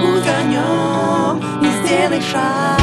забудь о нем и сделай шаг.